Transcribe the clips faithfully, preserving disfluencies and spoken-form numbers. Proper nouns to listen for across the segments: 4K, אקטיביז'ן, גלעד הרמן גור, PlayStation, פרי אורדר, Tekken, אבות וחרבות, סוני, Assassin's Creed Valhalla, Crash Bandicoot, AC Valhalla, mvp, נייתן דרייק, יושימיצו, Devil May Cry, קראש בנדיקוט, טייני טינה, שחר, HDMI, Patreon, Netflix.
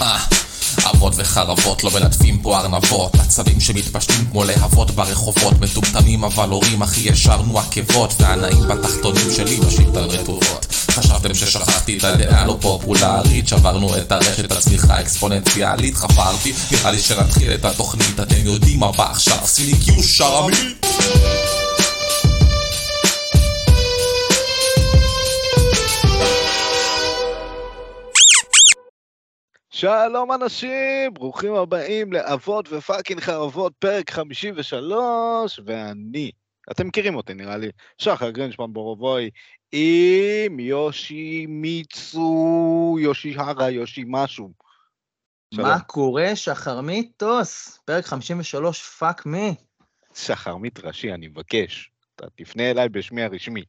אה, אבות וחרבות לא מלטפים פה ארנבות, עצבים שמתפשטים כמו להבות ברחובות, מטומטמים אבל הורים אחי ישרנו עקבות, והנעים בתחתונים שלי משליט על רטובות. חשבתם ששכחתי את הדעה לא פופולרית, שברנו את הרשת הצמיחה אקספוננציאלית, חפרתי, נראה לי שנתחיל את התוכנית, אתם יודעים מה בא עכשיו, סיניקי ושרמי. שלום אנשים, ברוכים הבאים לאבות ופאקינג חרבות, פרק חמישים ושלוש, ואני, אתם מכירים אותי נראה לי, שחר גרינשמן בורובוי, עם יושימיצו, יושי הרה, יושי משהו. מה קורה שחרמיטוס? פרק חמישים ושלוש, פאק מי? שחרמית ראשי, אני מבקש, אתה תפנה אליי בשמי הרשמי.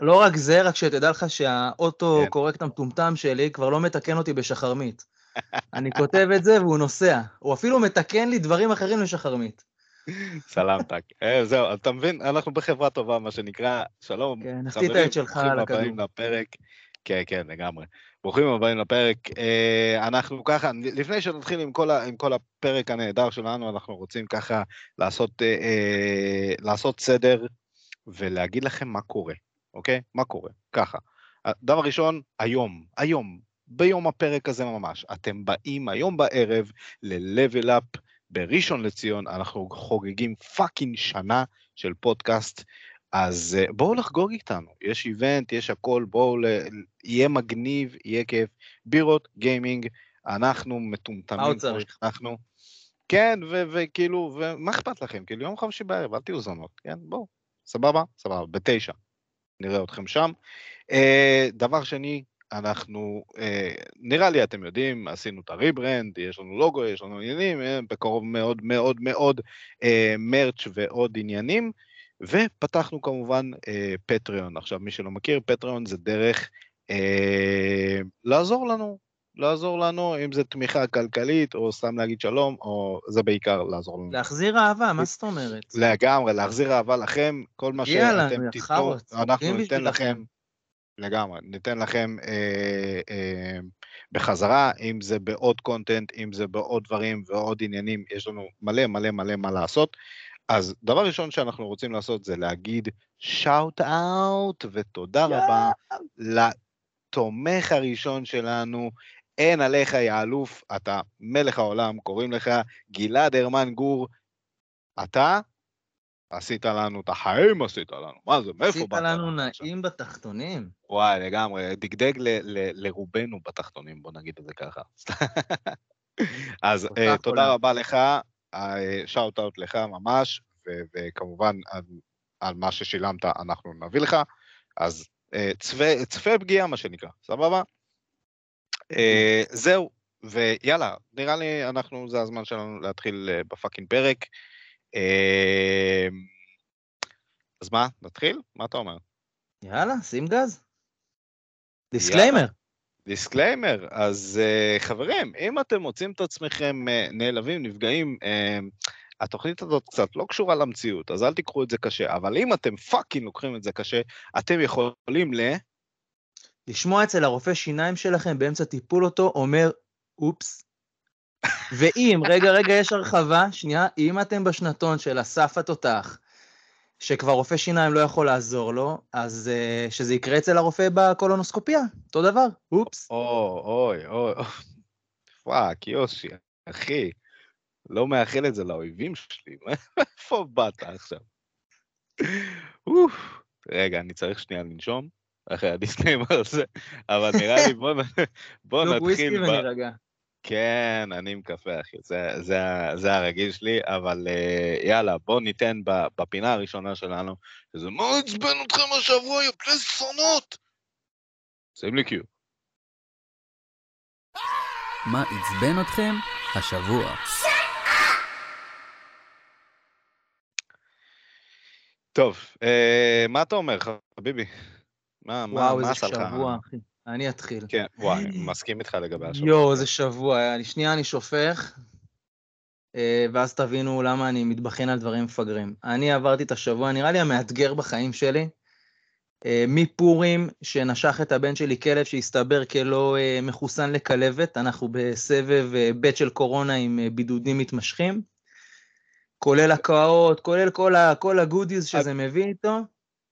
לא רק זה, רק שתדע לך שהאוטו קורקט המטומטם שלי כבר לא מתקן אותי בשחרמית. אני כותב את זה והוא נוסע. הוא אפילו מתקן לי דברים אחרים לשחרמית. סלם טק. זהו, אתה מבין, אנחנו בחברה טובה, מה שנקרא, שלום. כן, נחתית את שלך על הכדור. ברוכים הבאים לפרק. כן, כן, לגמרי. ברוכים הבאים לפרק. אנחנו ככה, לפני שנתחיל עם כל הפרק הנהדר שלנו, אנחנו רוצים ככה לעשות סדר, ולהגיד לכם מה קורה, אוקיי? מה קורה? ככה. דבר ראשון, היום, היום, ביום הפרק הזה ממש, אתם באים היום בערב ל-Level Up בראשון לציון, אנחנו חוגגים פאקינג שנה של פודקאסט, אז בואו לחגוג איתנו, יש איבנט, יש הכל, בואו, יהיה מגניב, יהיה כיף, בירות, גיימינג, אנחנו מטומטמים, אנחנו, כן, וכאילו, ומה אכפת לכם? כאילו, יום חמישי בערב, אל תהיו זונות, כן, בואו. סבבה? סבבה, בתשע. נראה אתכם שם. Uh, דבר שני, אנחנו, uh, נראה לי, אתם יודעים, עשינו את הריברנד, יש לנו לוגו, יש לנו עניינים, uh, בקרוב מאוד מאוד מאוד uh, מרץ' ועוד עניינים, ופתחנו כמובן פטריון. Uh, עכשיו, מי שלא מכיר, פטריון זה דרך uh, לעזור לנו, לעזור לנו, אם זה תמיכה כלכלית, או סתם להגיד שלום, או זה בעיקר לעזור לנו. להחזיר אהבה, מה זאת אומרת? לגמרי, להחזיר אהבה לכם, כל מה יאללה, שאתם תתנו, אנחנו ניתן לכם, לגמרי, ניתן לכם אה, אה, בחזרה, אם זה בעוד קונטנט, אם זה בעוד דברים ועוד עניינים, יש לנו מלא מלא מלא מה לעשות, אז דבר ראשון שאנחנו רוצים לעשות זה להגיד שאוט אאוט, ותודה יאללה. רבה לתומך הראשון שלנו, אין עליך יעלוף, אתה מלך העולם, קוראים לך גלעד הרמן גור, אתה עשית לנו, את החיים עשית לנו, מה זה, מאיפה עשית לנו נעים בתחתונים. וואי, לגמרי, דגדג לרובנו בתחתונים, בוא נגיד את זה ככה. אז תודה רבה לך, שאוט אאוט לך ממש, וכמובן על מה ששילמת אנחנו נביא לך, אז צפה פגיעה מה שנקרא, סבבה? זהו, ויאללה, נראה לי אנחנו, זה הזמן שלנו להתחיל בפאקינג פרק, אז מה, נתחיל? מה אתה אומר? יאללה, שים גז. דיסקליימר. דיסקליימר, אז חברים, אם אתם מוצאים את עצמכם נעלבים, נפגעים, התוכנית הזאת קצת לא קשורה למציאות, אז אל תיקחו את זה קשה, אבל אם אתם פאקינג לוקחים את זה קשה, אתם יכולים ל... לשמוע אצל הרופא שיניים שלכם באמצע טיפול אותו, אומר, אופס, ואם, רגע, רגע, יש הרחבה, שנייה, אם אתם בשנתון של אסף התותח, שכבר רופא שיניים לא יכול לעזור לו, אז uh, שזה יקרה אצל הרופא בקולונוסקופיה, אותו דבר, אופס. אוי, אוי, אוי, פאק, יושי, אחי, לא מאחל את זה לאויבים שלי, איפה באת עכשיו? רגע, אני צריך שנייה לנשום. אחרי הדיסקליימר הזה, אבל נראה לי, בוא נתחיל. כן, אני מקפה, אחי, זה הרגיל שלי, אבל יאללה, בוא ניתן בפינה הראשונה שלנו, שזה מה עצבן אתכם השבוע, יא פלי סונות! שים לי קיו. מה עצבן אתכם השבוע? טוב, מה אתה אומר, חביבי? מה, וואו, מה, איזה שבוע, אחי. אני אתחיל. כן, וואי, מסכים איתך לגבי השבוע. יואו, איזה שבוע. אני, שנייה, אני שופך, ואז תבינו למה אני מתבחין על דברים מפגרים. אני עברתי את השבוע, נראה לי המאתגר בחיים שלי, מפורים שנשך את הבן שלי כלב שהסתבר כלא מחוסן לכלבת, אנחנו בסבב בית של קורונה עם בידודים מתמשכים, כולל הקאות, כולל כל, ה, כל הגודיז שזה מביא איתו.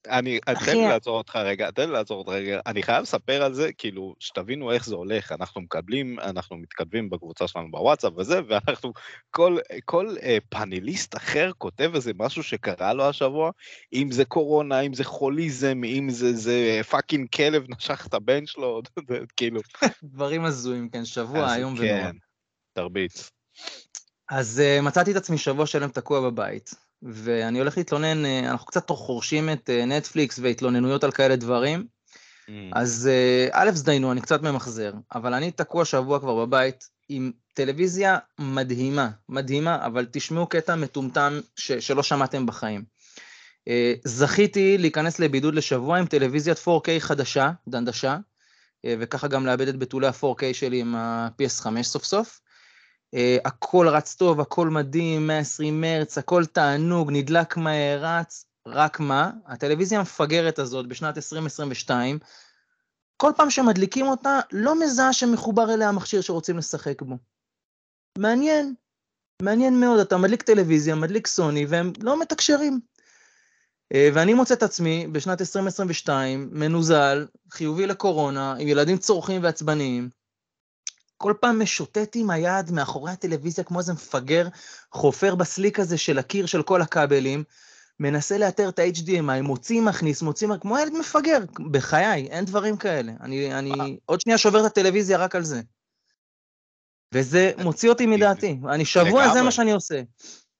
אני, תן לי לעצור אותך רגע, תן לי לעצור אותך רגע, אני חייב לספר על זה, כאילו, שתבינו איך זה הולך, אנחנו מקבלים, אנחנו מתכתבים בקבוצה שלנו בוואטסאפ וזה, ואנחנו, כל, כל אה, פאנליסט אחר כותב איזה משהו שקרה לו השבוע, אם זה קורונה, אם זה חוליזם, אם זה, זה פאקינג כלב נשך את הבן שלו, כאילו. דברים הזויים, כן, שבוע, היום ונורא. כן, תרביץ. אז אה, מצאתי את עצמי שבוע שלם תקוע בבית. ואני הולך להתלונן, אנחנו קצת חורשים את נטפליקס והתלוננויות על כאלה דברים, mm. אז א' זדיינו, אני קצת ממחזר, אבל אני תקוע שבוע כבר בבית עם טלוויזיה מדהימה, מדהימה, אבל תשמעו קטע מטומטם ש- שלא שמעתם בחיים. זכיתי להיכנס לבידוד לשבוע עם טלוויזיית פור קיי חדשה, דנדשה, וככה גם לאבד את בתולי ה-פור קיי שלי עם ה-פי אס חמש סוף סוף, Uh, הכל רץ טוב, הכל מדהים, מאה ועשרים מרץ, הכל תענוג, נדלק מהר, רץ, רק מה? הטלוויזיה המפגרת הזאת בשנת עשרים עשרים ושתיים, כל פעם שמדליקים אותה, לא מזהה שמחובר אליה המכשיר שרוצים לשחק בו. מעניין, מעניין מאוד, אתה מדליק טלוויזיה, מדליק סוני, והם לא מתקשרים. Uh, ואני מוצא את עצמי בשנת עשרים עשרים ושתיים, מנוזל, חיובי לקורונה, עם ילדים צורכים ועצבניים, כל פעם משוטט עם היד מאחורי הטלוויזיה כמו איזה מפגר, חופר בסליק הזה של הקיר של כל הכבלים, מנסה לאתר את ה-אייץ' די אם איי, מוציא מכניס, מוציא מכניס, כמו הילד מפגר, בחיי, אין דברים כאלה. אני, אני עוד שנייה שובר את הטלוויזיה רק על זה. וזה מוציא אותי מדעתי, אני שבוע, זה מה שאני עושה.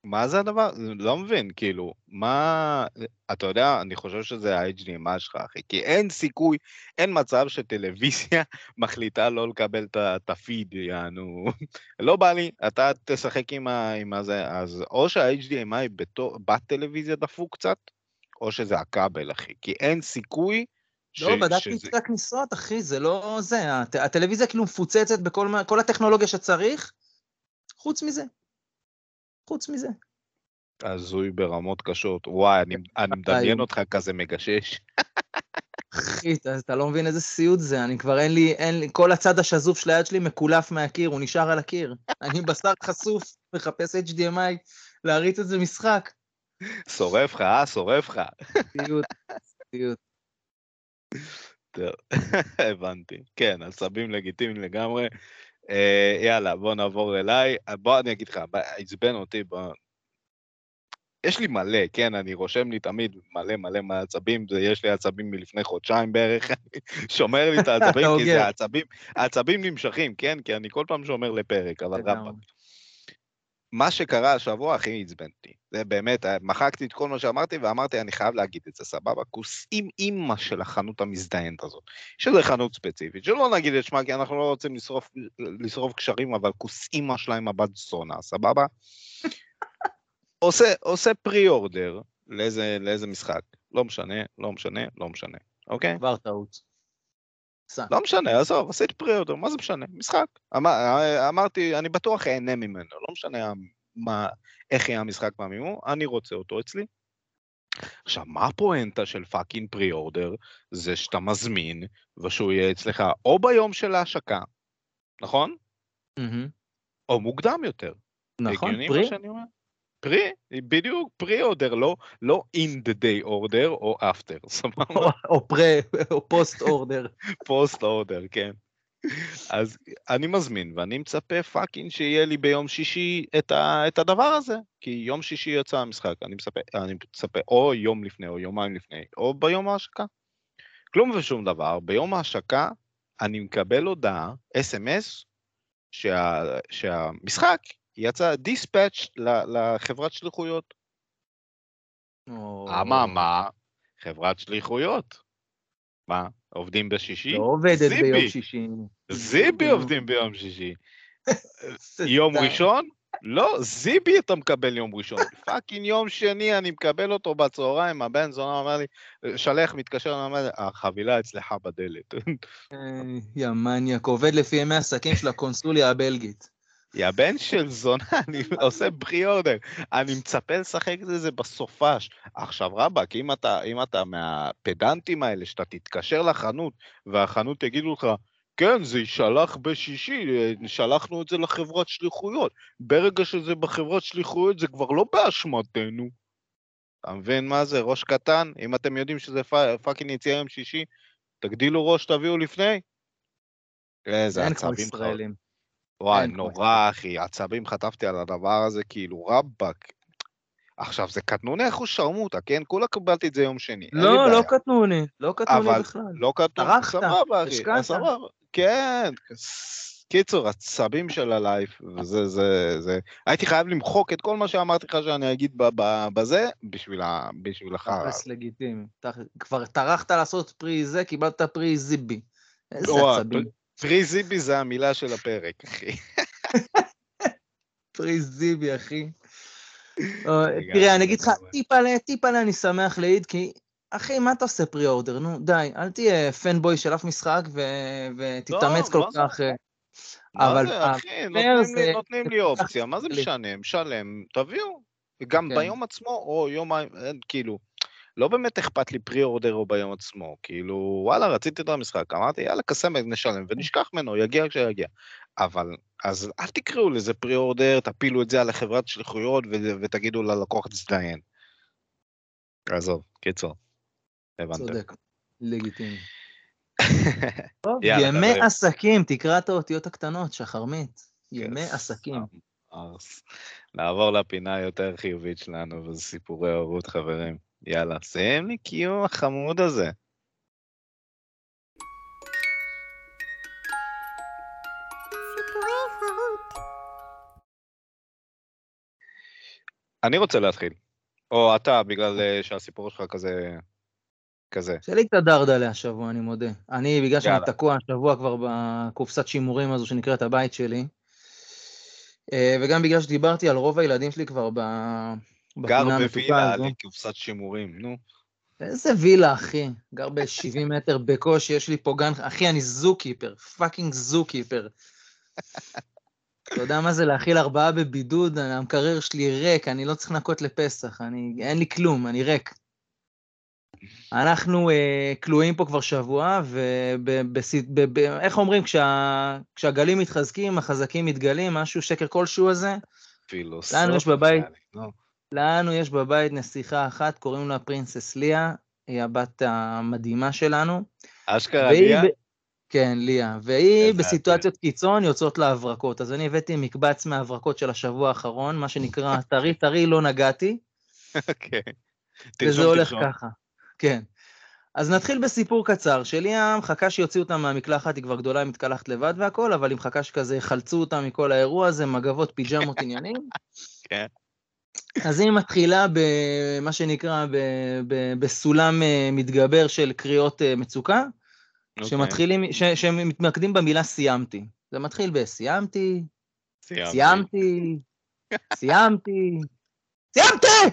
מה זה הדבר? לא מבין, כאילו, מה, אתה יודע, אני חושב שזה ה-אייץ' די אם איי שלך, אחי, כי אין סיכוי, אין מצב שטלוויזיה מחליטה לא לקבל את הפיד, יענו, לא בא לי, אתה תשחק עם הזה, אז או שה-אייץ' די אם איי בטלוויזיה דפוק קצת, או שזה הכבל, אחי, כי אין סיכוי, לא, בדקתי את הכניסות, אחי, זה לא זה, הטלוויזיה כאילו מפוצצת בכל הטכנולוגיה שצריך, חוץ מזה. חוץ מזה. הזוי ברמות קשות, וואי, אני, אני מדמיין אותך כזה מגשש. אחי, אתה לא מבין איזה סיוט זה, אני כבר אין לי, אין לי, כל הצד השזוף של היד שלי מקולף מהקיר, הוא נשאר על הקיר. אני בשר חשוף, מחפש אייץ' די אם איי, להריץ את זה משחק. שורף לך, אה, שורף לך. סיוט, סיוט. טוב, הבנתי. כן, עצבים לגיטימיים לגמרי. יאללה, בוא נעבור אליי, בוא אני אגיד לך, עצבן אותי, יש לי מלא, כן, אני רושם לי תמיד מלא מלא מהעצבים, יש לי עצבים מלפני חודשיים בערך, אני שומר לי את העצבים, כי זה העצבים, העצבים נמשכים, כן, כי אני כל פעם שומר לפרק, אבל רבה. מה שקרה השבוע הכי עצבנתי, זה באמת, מחקתי את כל מה שאמרתי, ואמרתי, אני חייב להגיד את זה, סבבה, כוסים אימא של החנות המזדהנת הזאת, שזה חנות ספציפית, שלא נגיד את שמה, כי אנחנו לא רוצים לשרוף, לשרוף קשרים, אבל כוסים אימא שלה עם הבת סונה, סבבה? עושה, עושה פרי-אורדר לאיזה, לאיזה משחק, לא משנה, לא משנה, לא משנה, אוקיי? דבר טעות. לא משנה, עזוב, עשית פריאודר, מה זה משנה? משחק. אמרתי, אני בטוח אהנה ממנו, לא משנה איך יהיה המשחק מהמימו, אני רוצה אותו אצלי. עכשיו, מה הפואנטה של פאקינג פריאודר? זה שאתה מזמין, ושהוא יהיה אצלך או ביום של ההשקה, נכון? או מוקדם יותר. נכון, פרי? פרי, בדיוק, פרי-אורדר, לא in the day order או after, סבבה? או פרי, או פוסט-אורדר. פוסט-אורדר, כן. אז אני מזמין, ואני מצפה פאקינג שיהיה לי ביום שישי את הדבר הזה, כי יום שישי יוצא המשחק, אני מצפה או יום לפני, או יומיים לפני, או ביום ההשקה. כלום ושום דבר, ביום ההשקה אני מקבל הודעה, אס אם אס, שהמשחק, יצא דיספאץ' לחברת שליחויות. אמא, מה? חברת שליחויות. מה? עובדים בשישי? לא עובדת ביום שישי. זיבי עובדים ביום שישי. יום ראשון? לא, זיבי אתה מקבל יום ראשון. פאקינג יום שני, אני מקבל אותו בצהריים, הבן זונה אומר לי, שלח, מתקשר, אני אומר לי, החבילה אצלך בדלת. ימניה, עובד לפי ימי עסקים של הקונסוליה הבלגית. יא בן של זונה, אני עושה פרי אורדר, אני מצפה לשחק את זה בסופש. עכשיו רבק, אם אתה, אם אתה מהפדנטים האלה, שאתה תתקשר לחנות, והחנות תגידו לך, כן, זה יישלח בשישי, שלחנו את זה לחברת שליחויות. ברגע שזה בחברת שליחויות, זה כבר לא באשמתנו. אתה מבין מה זה, ראש קטן? אם אתם יודעים שזה פאקינג יציאה יום שישי, תגדילו ראש, תביאו לפני. איזה עצבים ישראלים. וואי, נורא אחי, עצבים חטפתי על הדבר הזה, כאילו רבק. עכשיו, זה קטנוני איך הוא שרמותה, כן? כולה קיבלתי את זה יום שני. לא, לא קטנוני, לא קטנוני בכלל. לא קטנוני, סבבה, אחי, סבבה. כן, קיצור, עצבים של הלייף, זה, זה, זה. הייתי חייב למחוק את כל מה שאמרתי לך שאני אגיד בזה, בשביל החרא. תכלס לגיטימי, כבר טרחת לעשות פרי זה, קיבלת פרי זיבי. איזה עצבים. פרי זיבי זה המילה של הפרק, אחי. פרי זיבי, אחי. תראה, אני אגיד לך, טיפלה, טיפלה, אני שמח להעיד, כי, אחי, מה אתה עושה פרי אורדר? נו, די, אל תהיה פנבוי של אף משחק, ותתאמץ כל כך. מה זה, אחי? נותנים לי אופציה, מה זה משנה? משלם, תביאו. גם ביום עצמו, או יום, כאילו. לא באמת אכפת לי פרי אורדר או ביום עצמו, כאילו, וואלה, רציתי את המשחק, אמרתי, יאללה, קסם, נשלם, ונשכח ממנו, יגיע כשיגיע. אבל, אז אל תקראו לזה פרי אורדר, תפילו את זה על החברת שליחויות, ו- ותגידו ללקוח תזדיין. עזוב, קיצור. הבנתם. צודק, לגיטימי. ימי עסקים, תקרא את האותיות הקטנות, שחרמית. ימי עסקים. נעבור לפינה יותר חיובית שלנו, וזה סיפורי הורות, חברים. יאללה, סיים לי קיום החמוד הזה. אני רוצה להתחיל. או אתה, בגלל שהסיפור שלך כזה... כזה. שלי קצת דרדלה השבוע, אני מודה. אני, בגלל שאני תקוע השבוע כבר בקופסת שימורים הזו שנקראת הבית שלי, וגם בגלל שדיברתי על רוב הילדים שלי כבר ב... גר בווילה, לקופסת שימורים, נו. איזה וילה, אחי. גר ב-שבעים מטר בקושי, יש לי פה גן... אחי, אני זוקיפר, פאקינג זוקיפר. אתה יודע מה זה להכיל ארבעה בבידוד? המקרר שלי ריק, אני לא צריך לנקות לפסח, אני... אין לי כלום, אני ריק. אנחנו כלואים פה כבר שבוע, ואיך אומרים, כשהגלים מתחזקים, החזקים מתגלים, משהו שקר כלשהו הזה? פילוסוף. לנו יש בבית... לנו יש בבית נסיכה אחת, קוראים לה פרינסס ליה, היא הבת המדהימה שלנו. אשכרה ליה? ב... כן, ליה. והיא בסיטואציות קיצון יוצאות להברקות. אז אני הבאתי מקבץ מההברקות של השבוע האחרון, מה שנקרא, תרי תרי לא נגעתי. אוקיי. וזה הולך ככה. כן. אז נתחיל בסיפור קצר, שליה מחכה שיוציאו אותה מהמקלחת, היא כבר גדולה, היא מתקלחת לבד והכל, אבל היא מחכה שכזה חלצו אותה מכל האירוע הזה, מגבות, פיג'מות, עניינים. כן. אז היא מתחילה במה שנקרא בסולם מתגבר של קריאות מצוקה, שמתמקדים במילה סיימתי. זה מתחיל בסיימתי, סיימתי, סיימתי, סיימתי!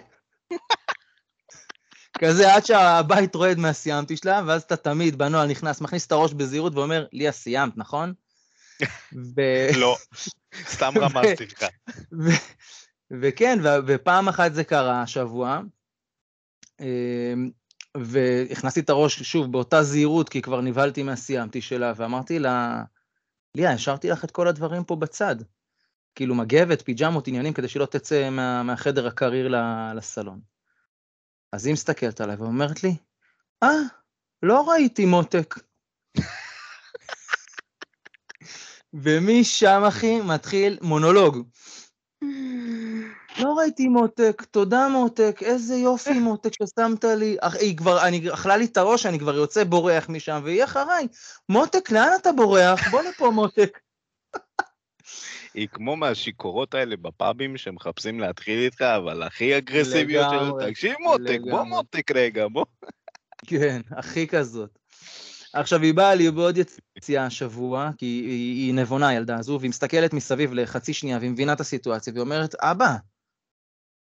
כזה עד שהבית רועד מהסיימתי שלה, ואז אתה תמיד בנועל נכנס, מכניס את הראש בזהירות ואומר, ליה סיימת, נכון? לא, סתם רמזתי לך. וכן, ופעם אחת זה קרה השבוע, והכנסתי את הראש שוב באותה זהירות, כי כבר נבהלתי מהסיימתי שלה, ואמרתי לה, ליה, השארתי לך את כל הדברים פה בצד, כאילו מגבת, פיג'מות, עניינים, כדי שלא תצא מה, מהחדר הקריר לסלון. אז היא מסתכלת עליי ואומרת לי, אה, לא ראיתי מותק. ומי שם, אחי, מתחיל מונולוג. לא ראיתי מותק, תודה מותק, איזה יופי מותק ששמת לי, היא כבר, אני אכלה לי את הראש, אני כבר יוצא בורח משם, והיא אחריי, מותק, לאן אתה בורח? בוא לפה מותק. היא כמו מהשיקורות האלה בפאבים, שמחפשים להתחיל איתך, אבל הכי אגרסיביות שלו, תקשיב מותק, בוא מותק רגע, בוא. כן, הכי כזאת. עכשיו היא באה לי בעוד יציאה השבוע, כי היא, היא נבונה הילדה הזו, והיא מסתכלת מסביב לחצי שנייה, והיא מבינה את הסיטואציה, והיא אומרת, אבא,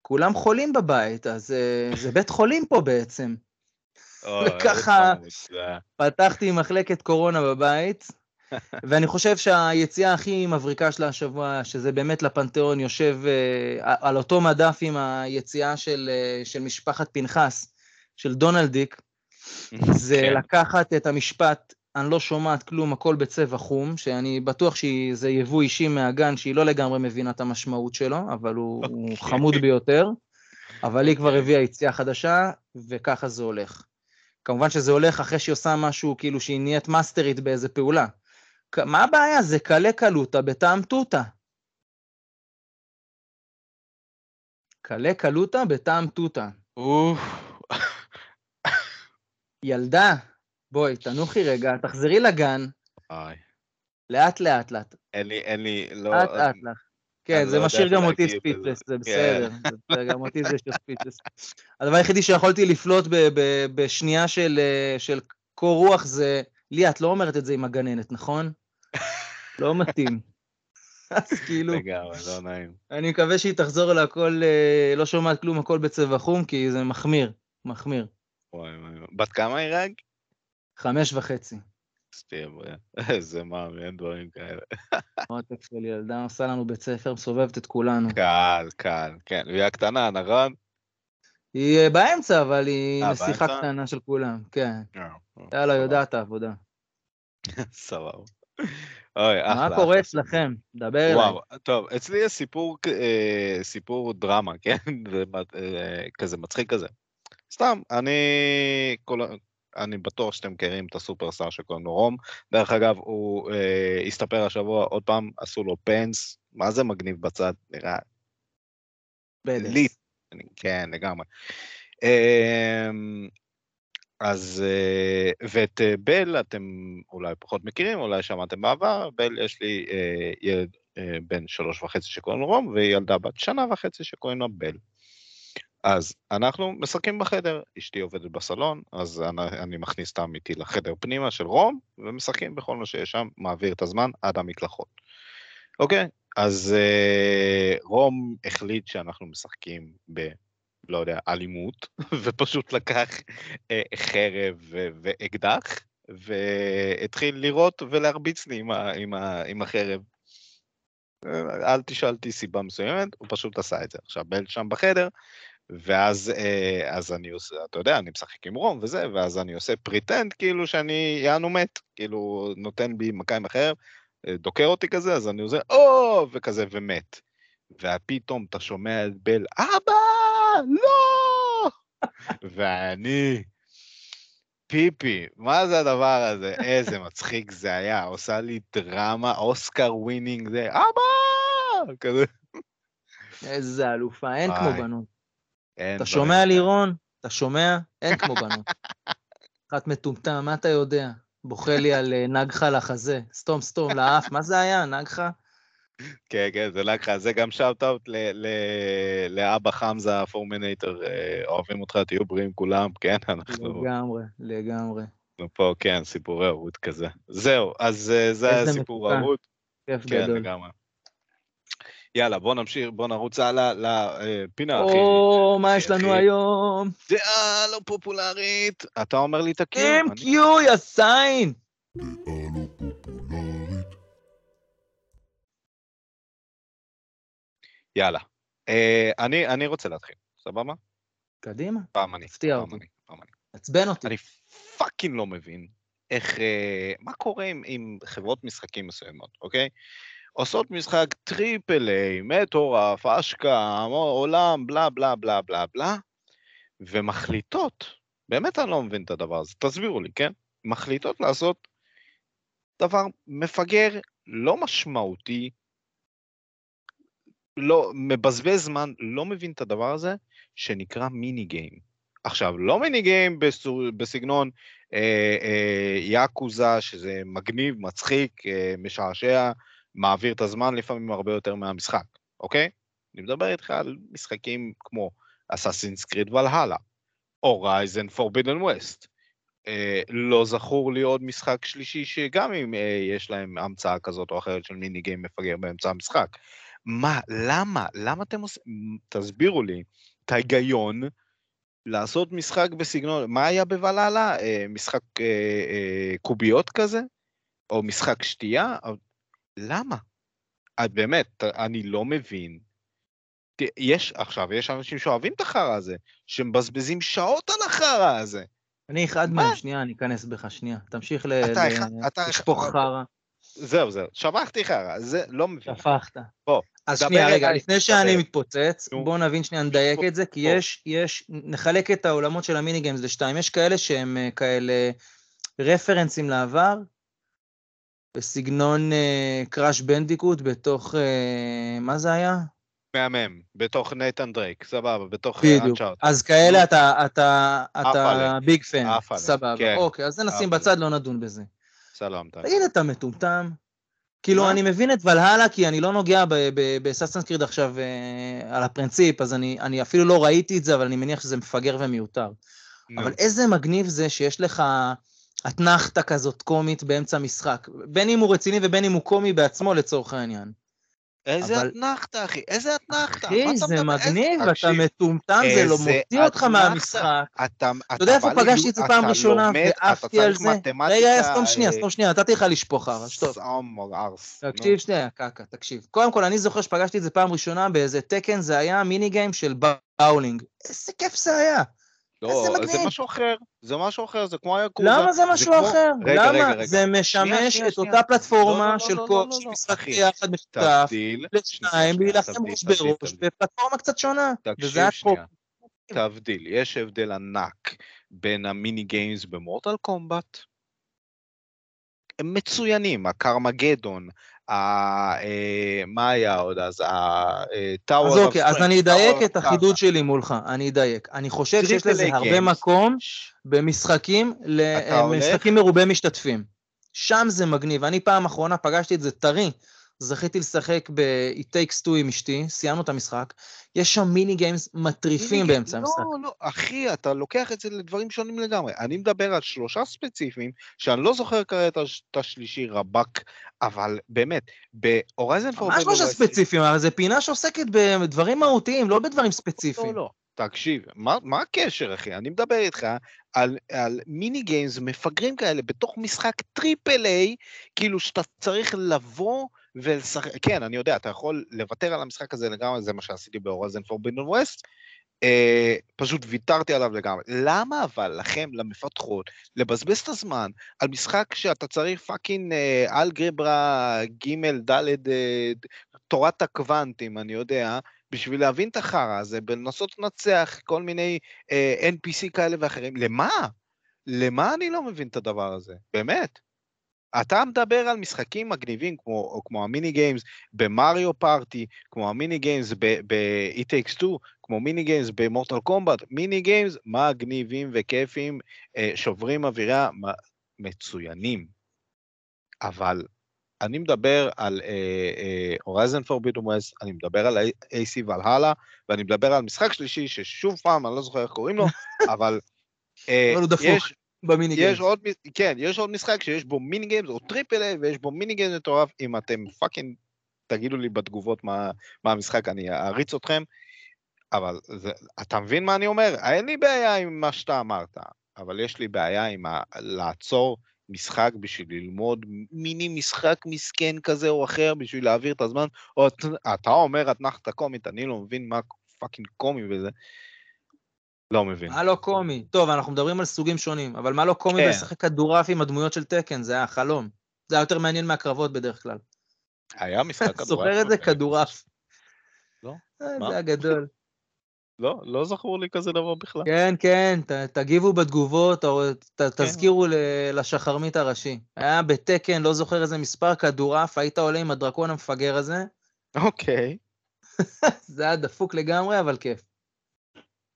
כולם חולים בבית, אז זה בית חולים פה בעצם. וככה פתחתי מחלקת קורונה בבית, ואני חושב שהיציאה הכי מבריקה של השבוע, שזה באמת לפנתיאון, יושב על אותו מדף עם היציאה של, של משפחת פנחס, של דונלד דיק, זה לקחת את המשפט, אני לא שומעת כלום, הכל בצבע חום, שאני בטוח שזה יבוא אישי מהגן, שהיא לא לגמרי מבינה את המשמעות שלו, אבל הוא, okay. הוא חמוד ביותר, אבל היא כבר הביאה יציאה חדשה, וככה זה הולך. כמובן שזה הולך אחרי שהיא עושה משהו, כאילו שהיא נהיית מאסטרית באיזה פעולה. מה הבעיה? זה קלה קלוטה בטעם טוטה. קלה קלוטה בטעם טוטה. אוף. ילדה, בואי, תנוחי רגע, תחזרי לגן. איי. לאט לאט לאט. אין לי, אין לי, לא... לאט לאט לאט. כן, זה משאיר גם אותי ספיצלס, זה בסדר, גם אותי זה שספיצלס. הדבר היחידי שיכולתי לפלוט בשנייה של קור רוח זה, לי, את לא אומרת את זה עם הגננת, נכון? לא מתאים. אז כאילו... לגמרי, לא נעים. אני מקווה שהיא תחזור על הכל, לא שומעת כלום, הכל בצבע חום, כי זה מחמיר, מחמיר. וואי, מה... בת כמה היא רק? חמש וחצי. ספיר, איזה מאמי, אין דברים כאלה. עותק של ילדה עושה לנו בית ספר, מסובבת את כולנו. קל, קל, כן. והיא הקטנה, נכון? היא באמצע, אבל היא נסיכה קטנה של כולם, כן. יאללה, יודעת העבודה. סבבה. מה קורה אצלכם? דבר אליי. טוב, אצלי יש סיפור דרמה, כן? כזה מצחיק כזה. סתם, אני... אני בטוח שאתם מכירים את הסופרסטאר שקוראים לו רום, דרך אגב הוא אה, הסתפר השבוע, עוד פעם עשו לו פנס, מה זה מגניב בצד, נראה, בליט, כן לגמרי, אה, אז, אה, ואת אה, בל אתם אולי פחות מכירים, אולי שמעתם בעבר, בל יש לי אה, ילד אה, בן שלוש וחצי שקוראים לו רום, וילדה בת שנה וחצי שקוראים לו בל. אז אנחנו משחקים בחדר, אשתי עובדת בסלון, אז אני, אני מכניס אותם איתי לחדר פנימה של רום, ומשחקים בכל מה שיש שם, מעביר את הזמן עד המקלחות. אוקיי, אז אה, רום החליט שאנחנו משחקים ב, לא יודע, אלימות, ופשוט לקח אה, חרב ו, ואקדח, והתחיל לירות ולהרביץ לי עם, ה, עם, ה, עם החרב. אל תשאלתי סיבה מסוימת, הוא פשוט עשה את זה. עכשיו בל שם בחדר, ואז אז אני עושה, אתה יודע, אני משחק עם רום וזה, ואז אני עושה פריטנד, כאילו שאני יענו מת, כאילו נותן בי מכה עם החרב, דוקר אותי כזה, אז אני עושה, או, וכזה, ומת. ופתאום אתה שומע את בל, אבא, לא! ואני, פיפי, מה זה הדבר הזה? איזה מצחיק זה היה, עושה לי דרמה, אוסקר ווינינג זה, אבא! כזה. איזה אלופה, אין כמו בנות. אתה שומע לירון? אתה שומע? אין כמו בנו. אחת מטומטם, מה אתה יודע? בוכה לי על נגחה לחזה. סתום, סתום, לאף. מה זה היה? נגחה? כן, כן, זה נגחה. זה גם שאוט-אוט לאבא חמזה, הפורמינטור. אוהבים אותך, תהיו בריאים כולם, כן? לגמרי, לגמרי. פה, כן, סיפורי ערות כזה. זהו, אז זה הסיפור ערות. כיף גדול. כן, לגמרי. יאללה, בוא נמשיך, בוא נרוץ הלאה לפינה הכי... או, מה יש לנו היום? דעה לא פופולרית. אתה אומר לי את ה-Q. M Q, יא סיין! דעה לא פופולרית. יאללה. אני רוצה להתחיל, סבבה? קדימה. פעם אני. הפתיע אותי. פעם אני. עצבן אותי. אני פאקינג לא מבין איך... מה קורה עם חברות משחקים מסוימות, אוקיי? עושות משחק טריפל איי, מטורף, אשקה, עולם, בלה בלה בלה בלה בלה, ומחליטות, באמת אני לא מבין את הדבר הזה, תסבירו לי, כן? מחליטות לעשות דבר מפגר, לא משמעותי, לא, מבזבז זמן, לא מבין את הדבר הזה, שנקרא מיני גיים. עכשיו, לא מיני גיים בסגנון אה, אה, יאקוזה, שזה מגניב, מצחיק, אה, משעשע, מעביר את הזמן לפעמים הרבה יותר מהמשחק, אוקיי? אני מדבר איתך על משחקים כמו Assassin's Creed Valhalla, Horizon Forbidden West. אה, לא זכור לי עוד משחק שלישי שגם אם אה, יש להם המצאה כזאת או אחרת של מיני גיים מפגר באמצע המשחק. מה, למה? למה אתם עושים? תסבירו לי, את ההיגיון לעשות משחק בסגנון, מה היה בוואלהלה? אה, משחק אה, אה, קוביות כזה? או משחק שתייה, למה? את באמת, אני לא מבין. יש, עכשיו, יש אנשים שאוהבים את החרה הזה, שמבזבזים שעות על החרה הזה. אני אחד מהם, שנייה, אני אכנס בך, שנייה. תמשיך לשפוך חרה. זהו, זהו, שבחתי חרה, זה לא מבין. שפחת. בוא. אז שנייה, רגע, לפני שאני מתפוצץ, בואו נבין שנייה, נדייק את זה, כי יש, יש, נחלק את העולמות של המיני גיימס לשתיים, יש כאלה שהם כאלה רפרנסים לעבר, בסגנון קראש בנדיקוט, בתוך, מה זה היה? מהמם, בתוך נייתן דרייק, סבבה, בתוך אנצ'ארט. אז כאלה אתה ביג פן, סבבה. אוקיי, אז נשים בצד, לא נדון בזה. סלום. תגיד, אתה מטומטם? כאילו, אני מבין את ולהלה, כי אני לא נוגע באסאסינס קריד עכשיו על הפרינציפ, אז אני אפילו לא ראיתי את זה, אבל אני מניח שזה מפגר ומיותר. אבל איזה מגניב זה שיש לך התנחתה כזאת קומית באמצע משחק, בין אם הוא רציני ובין אם הוא קומי בעצמו לצורך העניין. איזה התנחתה, אחי, איזה התנחתה. אחי, זה מגניב, אתה מטומטם, זה לא מוציא אותך מהמשחק. אתה יודע איפה פגשתי את זה פעם ראשונה, ואהבתי על זה. רגע, סתום שנייה, סתום שנייה, נתתי לך לשפוך הר, שטוב. תקשיב שנייה, קקה, תקשיב. קודם כל, אני זוכר שפגשתי את זה פעם ראשונה, באיזה טקן, זה היה מיני גיים של באולינג. איזה כיף זה היה. לא, זה משהו אחר, זה משהו אחר, זה כמו היקום. למה זה משהו אחר? למה זה משמש את אותה פלטפורמה של משחקי יחד משותף, לשניים, להילחם ראש בראש, בפלטפורמה קצת שונה. תקשיב שנייה, תבדיל, יש הבדל ענק בין המיני גיימס במורטל קומבט, הם מצוינים, הקרמגדון, מה היה עוד אז? אז אוקיי, אז אני אדייק את החידוד שלי מולך, אני אדייק. אני חושב שיש לזה הרבה מקום במשחקים, משחקים מרובי משתתפים. שם זה מגניב, אני פעם אחרונה פגשתי את זה טרי, זכיתי לשחק ב-It Takes Two עם אשתי, סיימנו את המשחק, יש שם מיני גיימס מטריפים באמצע המשחק. לא, לא, אחי, אתה לוקח את זה לדברים שונים לגמרי. אני מדבר על שלושה ספציפיים, שאני לא זוכר כרגע את השלישי רבק, אבל באמת, ב-Horizon Forbidden West... מה שלושה ספציפיים? אבל זה פינה שעוסקת בדברים מהותיים, לא בדברים ספציפיים. לא, לא, תקשיב, מה הקשר, אחי? אני מדבר איתך על מיני גיימס מפגרים כאלה, בתוך משחק טריפל איי, כאילו שאתה צריך לבוא ולשחק, כן, אני יודע, אתה יכול לוותר על המשחק הזה לגמרי, זה מה שעשיתי ב-Horizon Forbidden West, אה, פשוט ויתרתי עליו לגמרי. למה אבל לכם, למפתחות, לבזבז את הזמן על משחק שאתה צריך פאקינג אה, אלגברה ג' ד' אה, תורת הקוונטים, אני יודע, בשביל להבין את החרא הזה, בנסות לנצח כל מיני אה, אן פי סי כאלה ואחרים, למה? למה אני לא מבין את הדבר הזה? באמת? אתה מדבר על משחקים מגניבים, כמו, כמו המיני גיימס במריו פארטי, כמו המיני גיימס ב-It Takes Two, כמו מיני גיימס במורטל קומבט, מיני גיימס מגניבים וכיפים, שוברים אווירה, מצוינים. אבל אני מדבר על Horizon Forbidden West, אני מדבר על איי סי Valhalla, ואני מדבר על משחק שלישי, ששוב פעם, אני לא זוכר איך קוראים לו, אבל יש... יש עוד, כן, יש עוד משחק שיש בו מיני גיימס או טריפל איי ויש בו מיני גיימס מטורף, אם אתם פאקינג תגידו לי בתגובות מה, מה המשחק, אני אריץ אתכם, אבל זה, אתה מבין מה אני אומר? אין לי בעיה עם מה שאתה אמרת, אבל יש לי בעיה עם ה, לעצור משחק בשביל ללמוד מיני משחק מסכן כזה או אחר, בשביל להעביר את הזמן, או אתה אומר את נחת קומית, אני לא מבין מה פאקינג קומי בזה, לא מבין. מה לא קומי? טוב, אנחנו מדברים על סוגים שונים, אבל מה לא קומי ולשחק כדורף עם הדמויות של טקן? זה היה חלום. זה היה יותר מעניין מהקרבות בדרך כלל. היה משחק כדורף. זוכר את זה כדורף. לא? זה היה גדול. לא, לא זכור לי כזה דבר בכלל. כן, כן, תגיבו בתגובות, תזכירו לשחרמית הראשי. היה בטקן, לא זוכר איזה מספר כדורף, היית עולה עם הדרקון המפגר הזה. אוקיי. זה היה דפוק לגמרי, אבל כיף.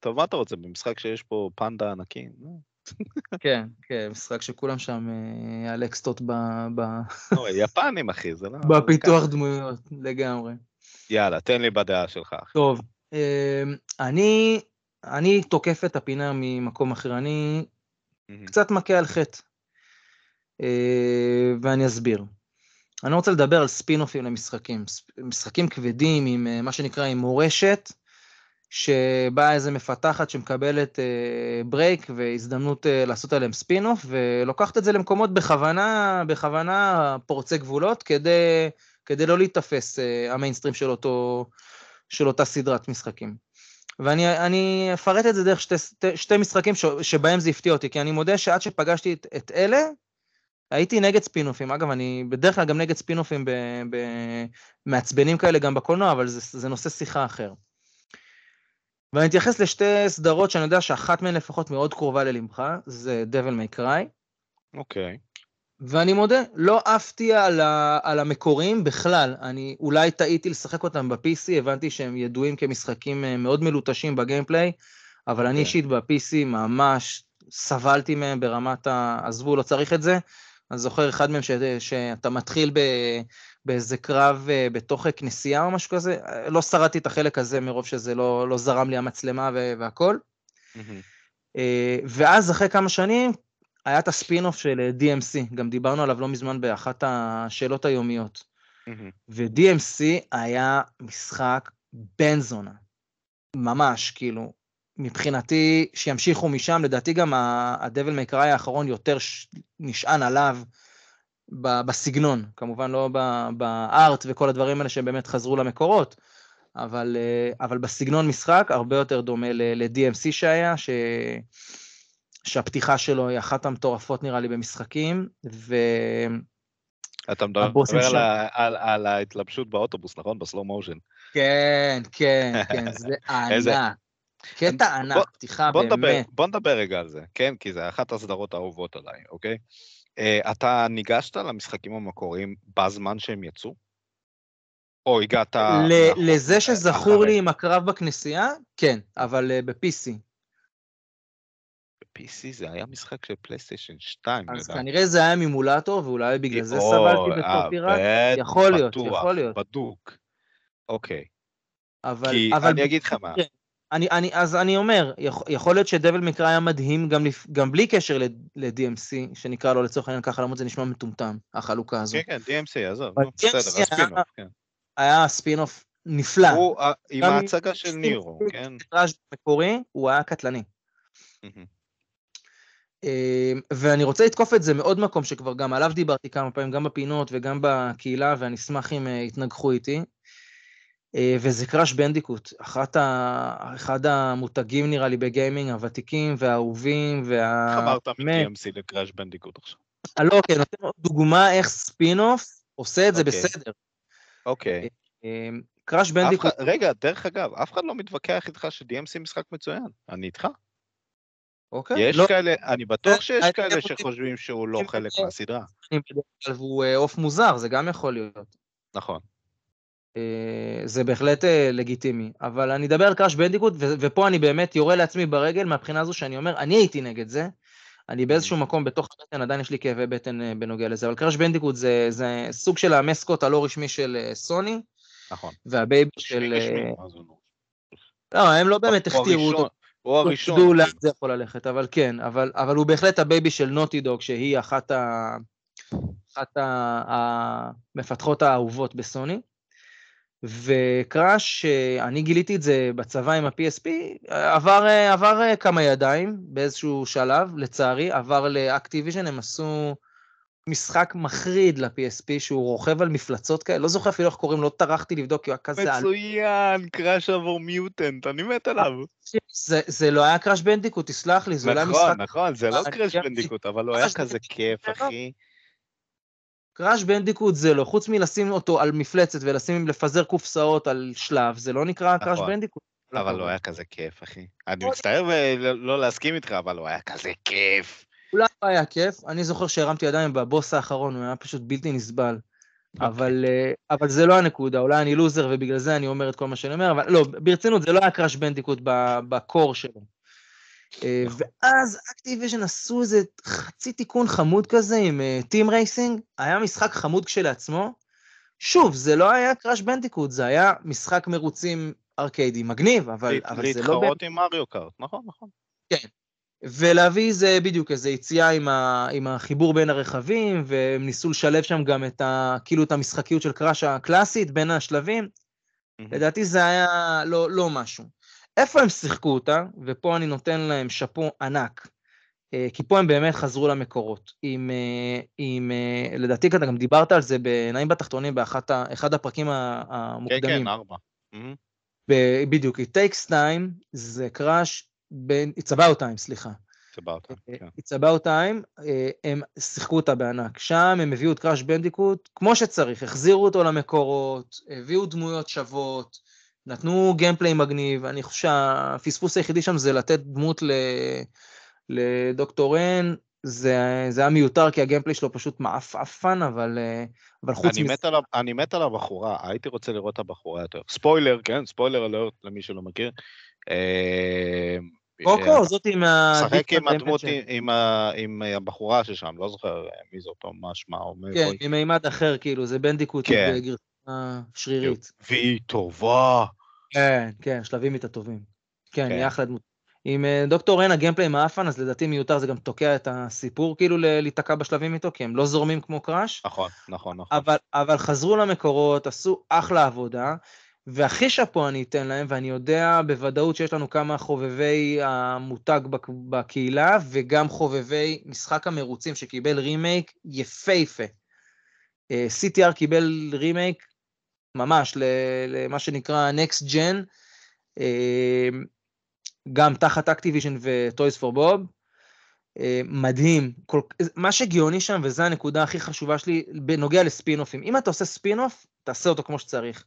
טוב, מה אתה רוצה? במשחק שיש פה פנדה ענקים? כן, כן, משחק שכולם שם על אקסטות ב... יפנים, אחי, זה לא... בפיתוח דמויות, לגמרי. יאללה, תן לי בדעה שלך. טוב, אני אני תוקף את הפינה ממקום אחר, אני קצת מכה על חטא, ואני אסביר. אני רוצה לדבר על ספינופים למשחקים, משחקים כבדים עם מה שנקרא עם מורשת, שבאה איזה מפתחת שמקבלת אה, ברייק והזדמנות אה, לעשות עליהם ספינוף, ולוקחת את זה למקומות בכוונה, בכוונה פורצי גבולות, כדי, כדי לא להתאפס אה, המיינסטרים של, אותו, של אותה סדרת משחקים. ואני אני אפרט את זה דרך שתי, שתי משחקים ש, שבהם זה הפתיע אותי, כי אני מודה שעד שפגשתי את, את אלה, הייתי נגד ספינופים. אגב, אני בדרך כלל גם נגד ספינופים במעצבנים כאלה גם בקולנוע, אבל זה, זה נושא שיחה אחר. ואני אתייחס לשתי סדרות שאני יודע שאחת מהן לפחות מאוד קרובה ללמך, זה Devil May Cry. אוקיי. ואני מודה, לא אהבתי על, ה, על המקורים בכלל, אני אולי טעיתי לשחק אותם ב-פי סי, הבנתי שהם ידועים כמשחקים מאוד מלוטשים בגיימפליי, אבל okay. אני אישית ב-פי סי ממש סבלתי מהם ברמת העזבו, לא צריך את זה. אני זוכר אחד מהם ש, שאתה מתחיל ב... באיזה קרב בתוך כנסייה או משהו כזה, לא שרדתי את החלק הזה מרוב שזה לא, לא זרם לי המצלמה והכל. ואז אחרי כמה שנים, היה את הספינוף של די אם סי, גם דיברנו עליו לא מזמן באחת השאלות היומיות. ו-די אם סי היה משחק בן זונה, ממש, כאילו, מבחינתי שימשיכו משם, לדעתי גם ה-Devil May Cry האחרון יותר נשען עליו, בסגנון, כמובן לא בארט וכל הדברים האלה שהם באמת חזרו למקורות, אבל, אבל בסגנון משחק הרבה יותר דומה ל-די אם סי שהיה, ש... שהפתיחה שלו היא אחת המטורפות נראה לי במשחקים, ו... אתה מדבר על, על, על ההתלבשות באוטובוס, נכון? בסלו מושן. כן, כן, כן, זה ענק. קטע ענק, פתיחה בוא באמת. דבר, בוא נדבר רגע על זה, כן? כי זה אחת הסדרות האהובות עליי, אוקיי? Uh, אתה ניגשת למשחקים המקוריים בזמן שהם יצאו? או הגעת... ל- אנחנו... לזה שזכור אחרי. לי עם הקרב בכנסייה? כן, אבל uh, ב-פי סי. ב-פי סי זה היה משחק של פלייסטיישן שתיים. אז כנראה יודע. זה היה ממולטור, ואולי בגלל זה סבלתי בתור פיראט. יכול להיות, בטוח, יכול להיות. בדוק. אוקיי. אבל, כי אבל אני ב- אגיד לך מה. אני, אני, אז אני אומר, יכול, יכול להיות שדבל מקרא היה מדהים גם, לפ, גם בלי קשר ל, ל-די אם סי, שנקרא לו לצורך העניין ככה, למרות זה נשמע מטומטם, החלוקה הזו. כן, כן, די אם סי, עזוב, בסדר, הספינוף, כן. היה ספינוף נפלא. הוא, עם ההצגה של נירו, כן. קראש מקורי, הוא היה קטלני. ואני רוצה לתקוף את זה מאוד מקום, שכבר גם עליו דיברתי כמה פעמים, גם בפינות וגם בקהילה, ואני אשמח אם התנגחו איתי. וזה קראש בנדיקוט, אחד המותגים נראה לי בגיימינג, הוותיקים והאהובים, וה... אמרת מ-די אם סי לקראש בנדיקוט עכשיו. לא, כן, נותן דוגמה איך ספינוף עושה את זה בסדר. אוקיי. קראש בנדיקוט... רגע, דרך אגב, אף אחד לא מתווכח איתך ש-די אם סי משחק מצוין, אני איתך. אוקיי. יש כאלה, אני בטוח שיש כאלה שחושבים שהוא לא חלק מהסדרה. והוא אוף מוזר, זה גם יכול להיות. נכון. זה בהחלט לגיטימי, אבל אני אדבר על קראש בנדיקוט, ופה אני באמת יורה לעצמי ברגל, מהבחינה הזו שאני אומר, אני הייתי נגד זה, אני באיזשהו מקום בתוך הבטן, עדיין יש לי כאבי בטן בנוגע לזה, אבל קראש בנדיקוט זה, זה סוג של המסקוט הלא רשמי של סוני, נכון. והבייבי של... לא, הם לא באמת הכתירו אותו, הוא הראשון. תדעו לאן זה יכול ללכת, אבל כן, אבל, אבל הוא בהחלט הבייבי של נוטי דוג, שהיא אחת, ה... אחת המפתחות האהובות בסוני, וקראש, אני גיליתי את זה בצבא עם ה-פי אס פי, עבר, עבר כמה ידיים באיזשהו שלב, לצערי, עבר לאקטיביז'ן, הם עשו משחק מחריד ל-פי אס פי, שהוא רוכב על מפלצות כאלה, לא זוכר אפילו איך קוראים, לא טרחתי לבדוק, כי הוא היה כזה... מצוין, קראש עבור מיוטנט, אני מת עליו. זה, זה לא היה קראש בנדיקוט, תסלח לי, זה נכון, לא היה משחק... נכון, נכון, זה לא קראש בנדיקוט, אבל הוא היה כזה כיף, אחי. קראש בנדיקוט זה לא, חוץ מלשים אותו על מפלצת ולשים לפזר קופסאות על שלב, זה לא נקרא קראש בנדיקוט. אבל לא היה כזה כיף, אחי. אני מצטער ולא להסכים איתך, אבל לא היה כזה כיף. אולי לא היה כיף, אני זוכר שהרמתי ידיים בבוס האחרון, הוא היה פשוט בלתי נסבל. אבל זה לא הנקודה, אולי אני לוזר ובגלל זה אני אומר את כל מה שאני אומר, אבל לא, ברצינות זה לא היה קראש בנדיקוט בקור שלו. ואז אקטיביז'ן עשו איזה חצי תיקון חמוד כזה עם טים רייסינג, היה משחק חמוד כשלעצמו, שוב, זה לא היה קראש בנדיקוט, זה היה משחק מרוצים ארקיידי מגניב, אבל זה לא... להתחרות עם מריו קארט, נכון, נכון. כן, ולהביא זה בדיוק איזה יציאה עם החיבור בין הרכבים, והם ניסו לשלב שם גם את המשחקיות של קראש הקלאסית בין השלבים, לדעתי זה היה לא משהו. איפה הם שיחקו אותה, ופה אני נותן להם שפו ענק, כי פה הם באמת חזרו למקורות. עם, עם, לדעתי, אתה גם דיברת על זה בעיניים בתחתונים, באחד הפרקים המוקדמים. כן, כן, ארבע. בדיוק, It Takes Time, זה קראש, It's About Time, סליחה. It's About Time, כן. It's About Time, הם שיחקו אותה בענק. שם הם הביאו את קראש בנדיקוט, כמו שצריך, החזירו אותו למקורות, הביאו דמויות שוות, נתנו גיימפליי מגניב. אני חושב שהפספוס היחידי שם זה לתת דמות ל... לדוקטורן, זה, זה היה מיותר, כי הגיימפלי שלו פשוט מעפעפן, אבל, אבל חוץ אני מס... מת על, אני מת על הבחורה, הייתי רוצה לראות הבחורה יותר. ספוילר, כן, ספוילר אלרט למי שלא מכיר. קוקו, זאת עם ה... שחק עם הדמות, עם הבחורה ששם, לא זוכר מי זאת או משמע. כן, עם מימד אחר, כאילו, זה בנדיקוט בגרסה שרירית. והיא טובה. כן, כן, שלבים איתה טובים. כן, היא אחלה דמות. עם דוקטור רן, הגיימפליי מאפן, אז לדעתי מיותר, זה גם תוקע את הסיפור, כאילו להתעקע בשלבים איתו, כי הם לא זורמים כמו קראש. נכון, נכון, נכון. אבל, אבל חזרו למקורות, עשו אחלה עבודה, והכי שפה אני אתן להם, ואני יודע בוודאות שיש לנו כמה חובבי המותג בקהילה, וגם חובבי משחק המרוצים שקיבל רימייק יפהפה. סי טי אר קיבל רימייק ממש למה שנקרא Next Gen, גם תחת Activision וטויז פור בוב, מדהים, כל, מה שגאוני שם, וזו הנקודה הכי חשובה שלי, בנוגע לספינופים, אם אתה עושה ספינוף, תעשה אותו כמו שצריך,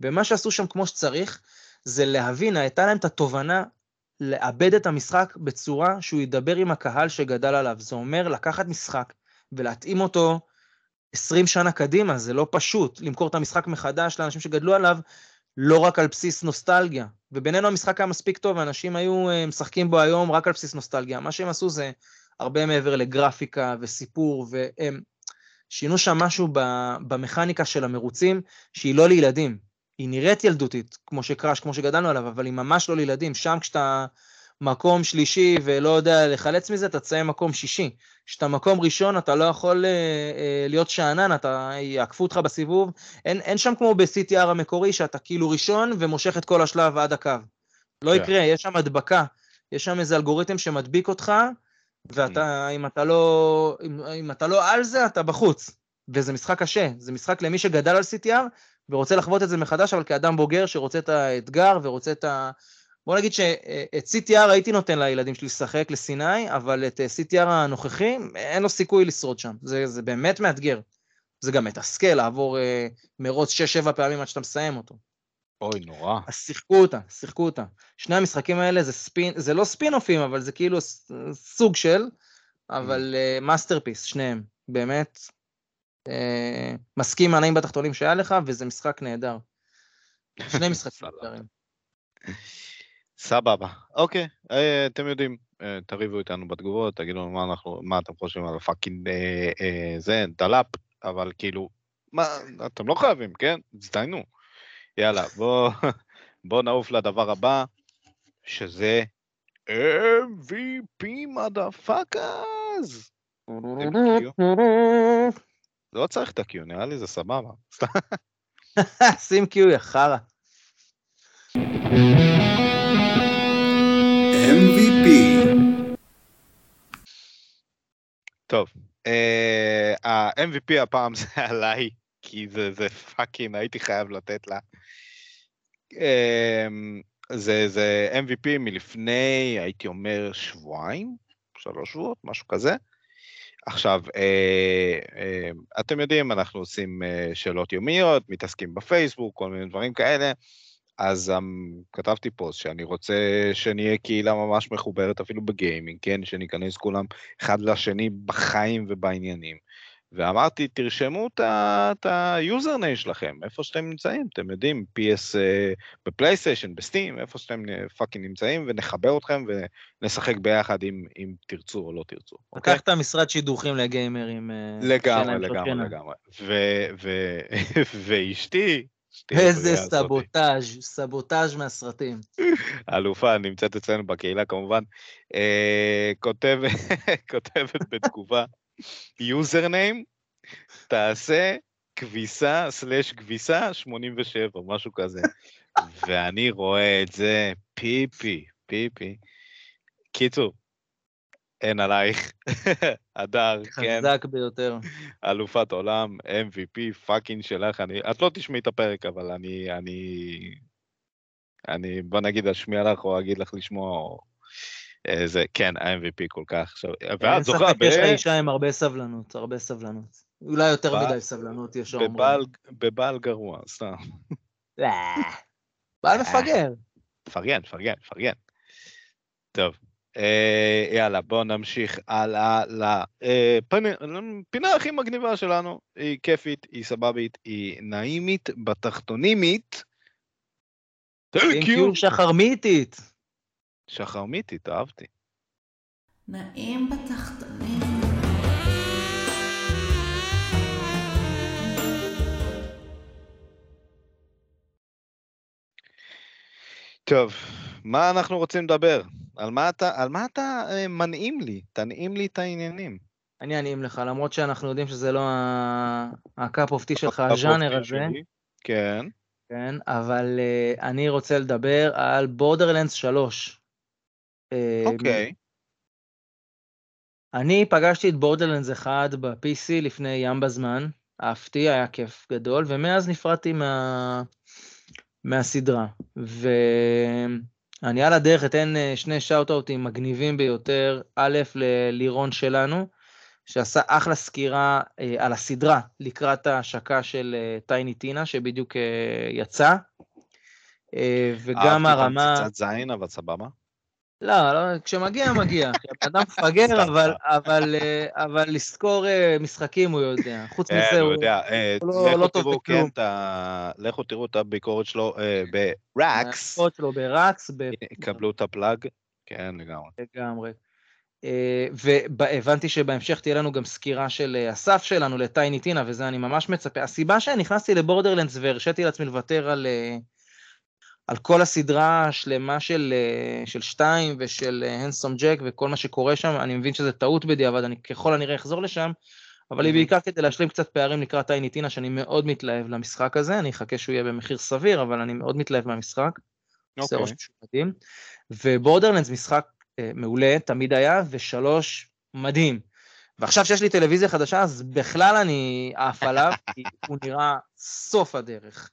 ומה שעשו שם כמו שצריך, זה להבין, הייתה להם את התובנה, לאבד את המשחק בצורה שהוא ידבר עם הקהל שגדל עליו, זה אומר לקחת משחק, ולהתאים אותו עשרים שנה קדימה, זה לא פשוט, למכור את המשחק מחדש לאנשים שגדלו עליו, לא רק על בסיס נוסטלגיה, ובינינו המשחק היה מספיק טוב, אנשים היו משחקים בו היום רק על בסיס נוסטלגיה, מה שהם עשו זה הרבה מעבר לגרפיקה וסיפור, והם שינו שם משהו במכניקה של המרוצים, שהיא לא לילדים, היא נראית ילדותית, כמו שקראש, כמו שגדלנו עליו, אבל היא ממש לא לילדים, שם כשאתה מקום שלישי ולא יודע לחלץ מזה, אתה תצא מקום שישי, כשאתה מקום ראשון, אתה לא יכול להיות שענן, אתה יעקפו אותך בסיבוב, אין, אין שם כמו ב-סי טי אר המקורי, שאתה כאילו ראשון ומושך את כל השלב עד הקו, לא יקרה, יש שם הדבקה, יש שם איזה אלגוריתם שמדביק אותך, ואתה, אם אתה לא, אם, אם אתה לא על זה, אתה בחוץ, וזה משחק קשה, זה משחק למי שגדל על סי טי אר, ורוצה לחוות את זה מחדש, אבל כאדם בוגר שרוצה את האתגר, ורוצה את ה... בוא נגיד שאת סי טי אר הייתי נותן לילדים שלי לשחק לסיני, אבל את סי טי אר הנוכחי, אין לו סיכוי לשרוד שם. זה, זה באמת מאתגר. זה גם מתסכל לעבור אה, מרוץ שש שבע פעמים עד שאתה מסיים אותו. אוי, נורא. אז שיחקו אותה, שיחקו אותה. שני המשחקים האלה זה, ספין, זה לא ספינופים, אבל זה כאילו סוג של, אבל אה, מאסטרפיס, שניהם. באמת, אה, מסכים מהנעים בתחתונים שהיה לך, וזה משחק נהדר. שני משחקים נהדרים. סבבה, אוקיי, אתם יודעים, תריבו איתנו בתגובות, תגידו מה אנחנו, מה אתם חושבים על הפאקינג זה, דלאפ, אבל כאילו, מה, אתם לא חייבים, כן? תזדיינו. יאללה, בוא, בוא נעוף לדבר הבא, שזה אם וי פי motherfuckers. לא צריך את ה-Q, נראה לי זה סבבה. שים Q, יא חרא. אם וי פי. טוב, ה-אם וי פי הפעם זה עליי, כי זה פאקים, הייתי חייב לתת לה. זה אם וי פי מלפני, הייתי אומר שבועיים, שלוש שבועות, משהו כזה. עכשיו, אתם יודעים, אנחנו עושים שאלות יומיות, מתעסקים בפייסבוק, כל מיני דברים כאלה. אז כתבתי פוסט שאני רוצה שנהיה קהילה ממש מחוברת אפילו בגיימינג, כן, שניכנס כולם אחד לשני בחיים ובעניינים, ואמרתי תרשמו את היוזרנייל שלכם, איפה שאתם נמצאים, אתם יודעים, פי אס, בפלייסטיישן, בסטים, איפה שאתם פאקינג נמצאים, ונחבר אתכם ונשחק ביחד אם תרצו או לא תרצו. לקחת משרד שידוכים לגיימרים. לגמרי, לגמרי, לגמרי. ואשתי, איזה סבוטאז', סבוטאז' מהסרטים. אלופה, נמצאת אצלנו בקהילה כמובן, כותבת בתגובה, יוזרניים, תעשה כביסה, סלש כביסה, שמונים ושבע, משהו כזה. ואני רואה את זה, פי פיפי, פיפי. קיצור, אין עלייך. אדר, כן. חזק ביותר. אלופת עולם, M V P, פאקינג שלך. אני, את לא תשמעי את הפרק, אבל אני, אני, אני, בוא נגיד, אשמיע לך או אגיד לך לשמוע או... זה, כן, ה-M V P כל כך. עכשיו, ואת זוכה ב... יש לך אישה עם הרבה סבלנות, הרבה סבלנות. אולי יותר מדי סבלנות, יש אומרים. בבעל גרוע, סתם. בעל מפגר. פרגן, פרגן, פרגן. טוב, יאללה, בואו נמשיך הלאה לפינה הכי מגניבה שלנו. היא כיפית, היא סבבית, היא נעימית, בתחתונימית. תנקיו שחרמיתית. שחרמיתית, אהבתי. נעים בתחתונים. טוב, מה אנחנו רוצים לדבר? על מה אתה, על מה אתה מנעים לי? תנעים לי את העניינים. אני אנעים לך, למרות שאנחנו יודעים שזה לא הקאפ אופטי שלך, הז'אנר הזה. כן. כן, אבל אני רוצה לדבר על בורדרלנדס שלוש. אוקיי. Okay. אני פגשתי את בורדרלנדס אחד ב-P C לפני ים בזמן, אהבתי, היה כיף גדול, ומאז נפרדתי מה... מהסדרה. ואני על הדרך אתן שני שאוט-אוטים מגניבים ביותר, א' ללירון שלנו, שעשה אחלה סקירה על הסדרה לקראת ההשקה של טייני טינה, שבדיוק יצא, וגם הרמה... אהבתי קצת זין, אבל סבבה? לא, לא, כשמגיע, מגיע. אדם מפגר, אבל, אבל, אבל לזכור משחקים הוא יודע. חוץ מזה הוא לא טוב בכלום. לכו תראו את הביקורת שלו ברקס. הביקורת שלו ברקס. קבלו את הפלאג. כן, לגמרי. לגמרי. והבנתי שבהמשך תהיה לנו גם סקירה של הסף שלנו לטייני טינה, וזה אני ממש מצפה. הסיבה שנכנסתי לבורדרלנדס והרשיתי לעצמי לוותר על... על כל הסדרה השלמה של, של שתיים ושל הנסום ג'ק וכל מה שקורה שם, אני מבין שזה טעות בדיעבד, אני ככל הנראה אחזור לשם, אבל היא בעיקר כדי להשלים קצת פערים לקראת טייני טינה, שאני מאוד מתלהב למשחק הזה, אני אחכה שהוא יהיה במחיר סביר, אבל אני מאוד מתלהב מהמשחק, זה ראש משפטים, ובורדרלנדס משחק מעולה, תמיד היה, ושלוש מדהים, ועכשיו שיש לי טלוויזיה חדשה, אז בכלל אני אעף עליו, כי הוא נראה סוף הדרך.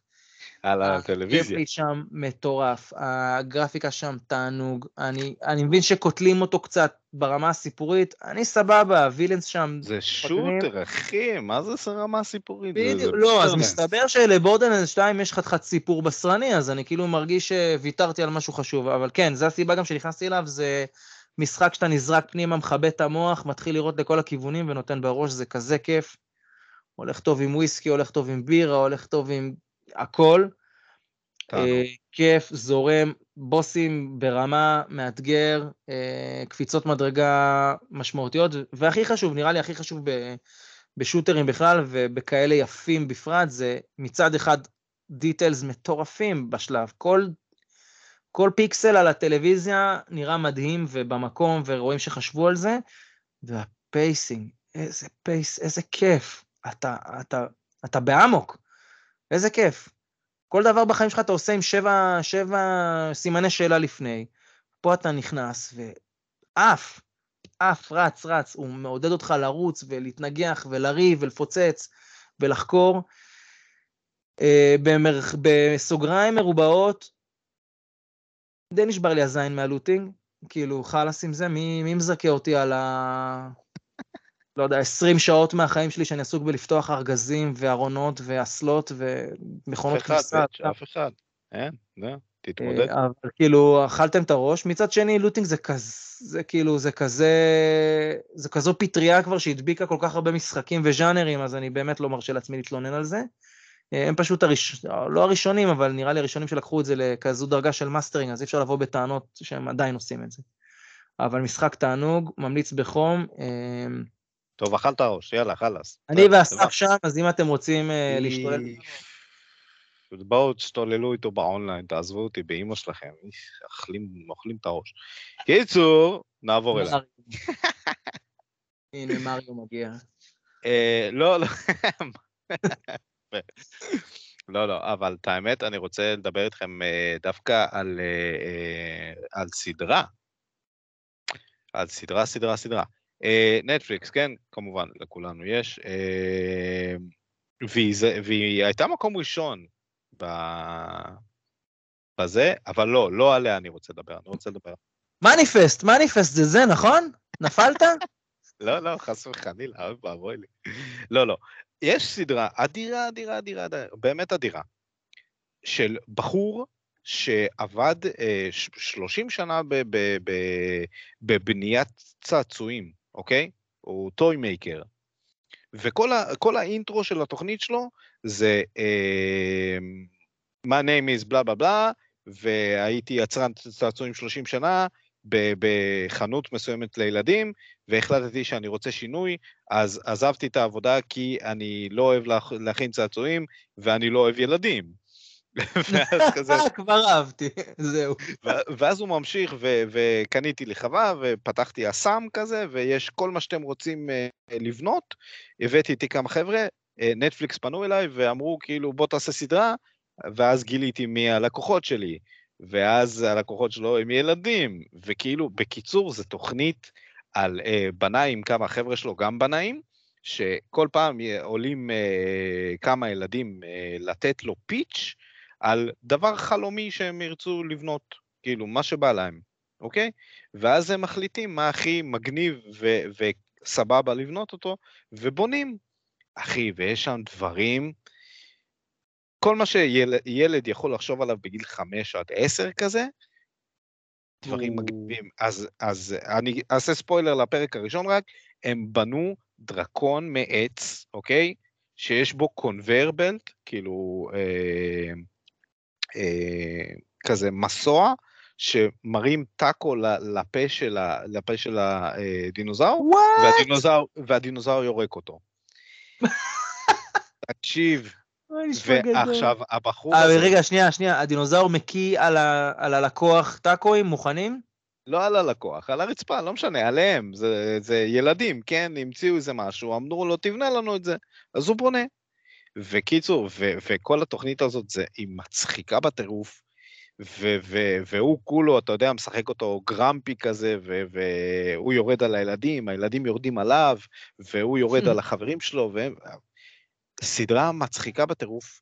על הטלוויזיה. הגרפי שם מטורף, הגרפיקה שם תענוג, אני, אני מבין שקוטלים אותו קצת ברמה הסיפורית, אני סבבה, הווילנס שם... זה שוטר, אחי, מה זה סרמה הסיפורית? בדיוק, לא, אז מסתבר שלבורדרלנדס שתיים יש חתיכת סיפור בשרני, אז אני כאילו מרגיש שוויתרתי על משהו חשוב, אבל כן, זו הסיבה גם שנכנסתי אליו, זה משחק שאתה נזרק פנימה, מכבה את המוח, מתחיל לראות לכל הכיוונים ונותן בראש, זה כזה כיף, הולך טוב עם וויסקי, הולך טוב עם בירה, הולך טוב עם הכל, כיף, זורם, בוסים ברמה, מאתגר, קפיצות מדרגה משמעותיות, והכי חשוב, נראה לי הכי חשוב בשוטרים בכלל, ובכאלה יפים בפרט, זה מצד אחד דיטלס מטורפים בשלב, כל פיקסל על הטלוויזיה נראה מדהים ובמקום, ורואים שחשבו על זה, והפייסינג, איזה פייס, איזה כיף, אתה, אתה, אתה באמוק, איזה כיף. כל דבר בחיים שלך אתה עושה עם שבע, שבע סימני שאלה לפני. פה אתה נכנס ואף, אף, רץ, רץ. הוא מעודד אותך לרוץ ולהתנגח ולריב ולפוצץ ולחקור. במרח, בסוגריים מרובעות, די נשבר לי הזין מהלוטינג. כאילו, חלס עם זה, מי, מי מזכה אותי על ה... לא יודע, עשרים שעות מהחיים שלי שאני עסוק בלפתוח ארגזים וארונות ואסלות ומכונות כניסה. אף אחד, אין, זה, תתמודד. אבל כאילו, אכלתם את הראש. מצד שני, לוטינג זה כזה, כאילו, זה כזה, זה כזו פטריה כבר שהדביקה כל כך הרבה משחקים וז'אנרים, אז אני באמת לא מרשה לעצמי להתלונן על זה. הם פשוט, הראש... לא הראשונים, אבל נראה לי הראשונים שלקחו את זה לכזו דרגה של מאסטרינג, אז אי אפשר לבוא בטענות שהם עדיין עושים את זה. אבל משחק תענוג, ממליץ בחום, טוב, אכלת ראש, יאללה, חלס. אני ואסף שם, אז אם אתם רוצים להשתולל... בואו, תשתוללו איתו באונליין, תעזבו אותי באימא שלכם, אוכלים את הראש. קיצור, נעבור אליי. הנה, מריו מגיע. לא, לא. לא, לא, לא, אבל את האמת, אני רוצה לדבר איתכם דווקא על, על סדרה, על סדרה, סדרה, סדרה. נטפליקס, כן, כמובן, לכולנו יש, והיא הייתה מקום ראשון בזה, אבל לא, לא עליה אני רוצה לדבר, אני רוצה לדבר. מניפסט, מניפסט זה זה, נכון? נפלת? לא, לא, חס וחלילה, אוהב, אבוי לי. לא, לא. יש סדרה אדירה, אדירה, אדירה, באמת אדירה, של בחור שעבד שלושים שנה בבניית צעצועים, אוקיי? הוא טוי מייקר. וכל האינטרו של התוכנית שלו זה My name is blah blah blah, והייתי יצרן צעצועים שלושים שנה, בחנות מסוימת לילדים, והחלטתי שאני רוצה שינוי, אז עזבתי את העבודה כי אני לא אוהב להכין צעצועים, ואני לא אוהב ילדים. כבר אהבתי, זהו. ואז הוא ממשיך, וקניתי לי חווה, ופתחתי אסם כזה, ויש כל מה שאתם רוצים לבנות, הבאתי איתי כמה חבר'ה, נטפליקס פנו אליי, ואמרו כאילו בוא תעשה סדרה, ואז גיליתי מי הלקוחות שלי, ואז הלקוחות שלו הם ילדים, וכאילו בקיצור זו תוכנית על אה, בנאים, כמה חבר'ה שלו גם בנאים, שכל פעם עולים אה, כמה ילדים אה, לתת לו פיץ' על דבר חלומי שהם ירצו לבנות, כאילו מה שבא להם, אוקיי? ואז הם מחליטים מה הכי מגניב ו- וסבבה לבנות אותו, ובונים, אחי, ויש שם דברים... כל מה שילד יכול לחשוב עליו בגיל חמש עד עשר כזה, דברים מגניבים. אז, אז אני אעשה ספוילר לפרק הראשון רק, הם בנו דרקון מעץ, אוקיי? שיש בו קונברבלט, כאילו אה, אה, כזה מסוע, שמרים טאקו לפה של, לפה של הדינוזאור, והדינוזאור, והדינוזאור יורק אותו. תקשיב, ועכשיו הבחור... רגע, שנייה, שנייה, הדינוזאור מקיא על הלקוח טאקויים מוכנים? לא על הלקוח, על הרצפה, לא משנה, עליהם, זה ילדים, כן, המציאו איזה משהו, אמרו לו, תבנה לנו את זה, אז הוא בונה. וקיצור, וכל התוכנית הזאת, היא מצחיקה בטירוף, והוא כולו, אתה יודע, משחק אותו גרמפי כזה, והוא יורד על הילדים, הילדים יורדים עליו, והוא יורד על החברים שלו, והם... סדרה מצחיקה בטירוף,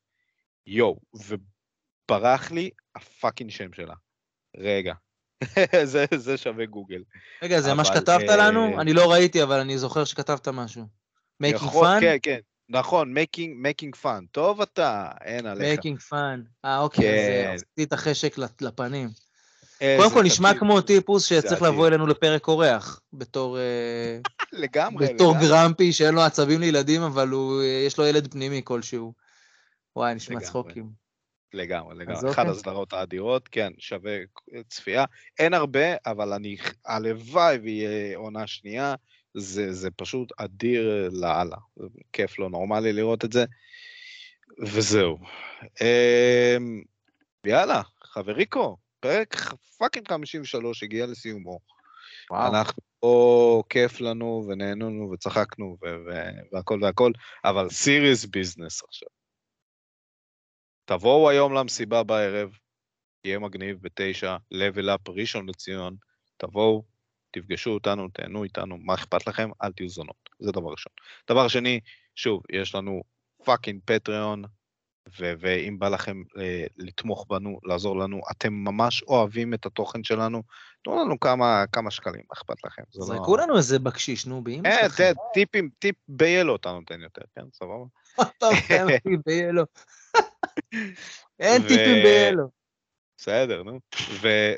יו, וברח לי הפאקינג שם שלה. רגע, זה, זה שווה גוגל. רגע, זה מה שכתבת לנו? אני לא ראיתי, אבל אני זוכר שכתבת משהו. Making fun? כן, כן, נכון, making fun. טוב אתה, אין עליך. Making fun. אה, אוקיי, אז עשיתי את החשק לפנים. קודם כל נשמע כמו טיפוס שצריך לבוא אלינו לפרק אורח, בתור גרמפי שאין לו עצבים לילדים, אבל יש לו ילד פנימי כלשהו. וואי, נשמע צחוקים. לגמרי, לגמרי. אחת הסדרות האדירות, כן, שווה צפייה. אין הרבה, אבל אני, הלוואי ויהיה עונה שנייה, זה פשוט אדיר לעלה. כיף לא נורמלי לראות את זה. וזהו. יאללה, חבריקו. פרק פאקינג חמישים ושלוש הגיע לסיומו. אנחנו, או, כיף לנו, ונהננו, וצחקנו, והכל והכל, אבל סיריס ביזנס עכשיו. תבואו היום למסיבה בערב, יהיה מגניב בתשע, לבל אפ ראשון לציון, תבואו, תפגשו אותנו, תהנו איתנו, מה אכפת לכם? אל תהיו זונות. זה דבר ראשון. דבר שני, שוב, יש לנו פאקינג פטריון, ואם בא לכם לתמוך בנו, לעזור לנו, אתם ממש אוהבים את התוכן שלנו, תנו לנו כמה שקלים, אכפת לכם. זרקו לנו איזה בקשיש, נו, באמא שלכם. טיפים, טיפ ביילו, אתה נותן יותר, כן, סבבה? אתה נותן טיפ ביילו. אין טיפים ביילו. בסדר, נו.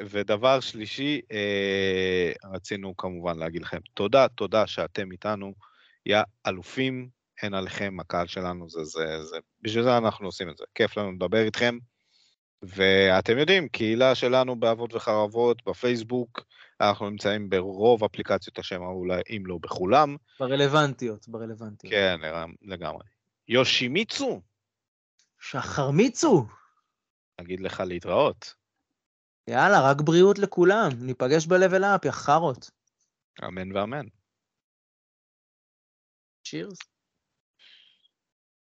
ודבר שלישי, רצינו כמובן להגיד לכם, תודה, תודה שאתם איתנו, יא אלופים, אין עליכם, הקהל שלנו, זה, זה, זה. בשביל זה אנחנו עושים את זה. כיף לנו לדבר איתכם, ואתם יודעים, קהילה שלנו באבות וחרבות, בפייסבוק, אנחנו נמצאים ברוב אפליקציות השם, אולי אם לא בכולם. ברלוונטיות, ברלוונטיות. כן, לגמרי. יושימיצו. שחר מיצו. נגיד לך להתראות. יאללה, רק בריאות לכולם. ניפגש בלבל אפ, יא חרות. אמן ואמן. צ'ירס.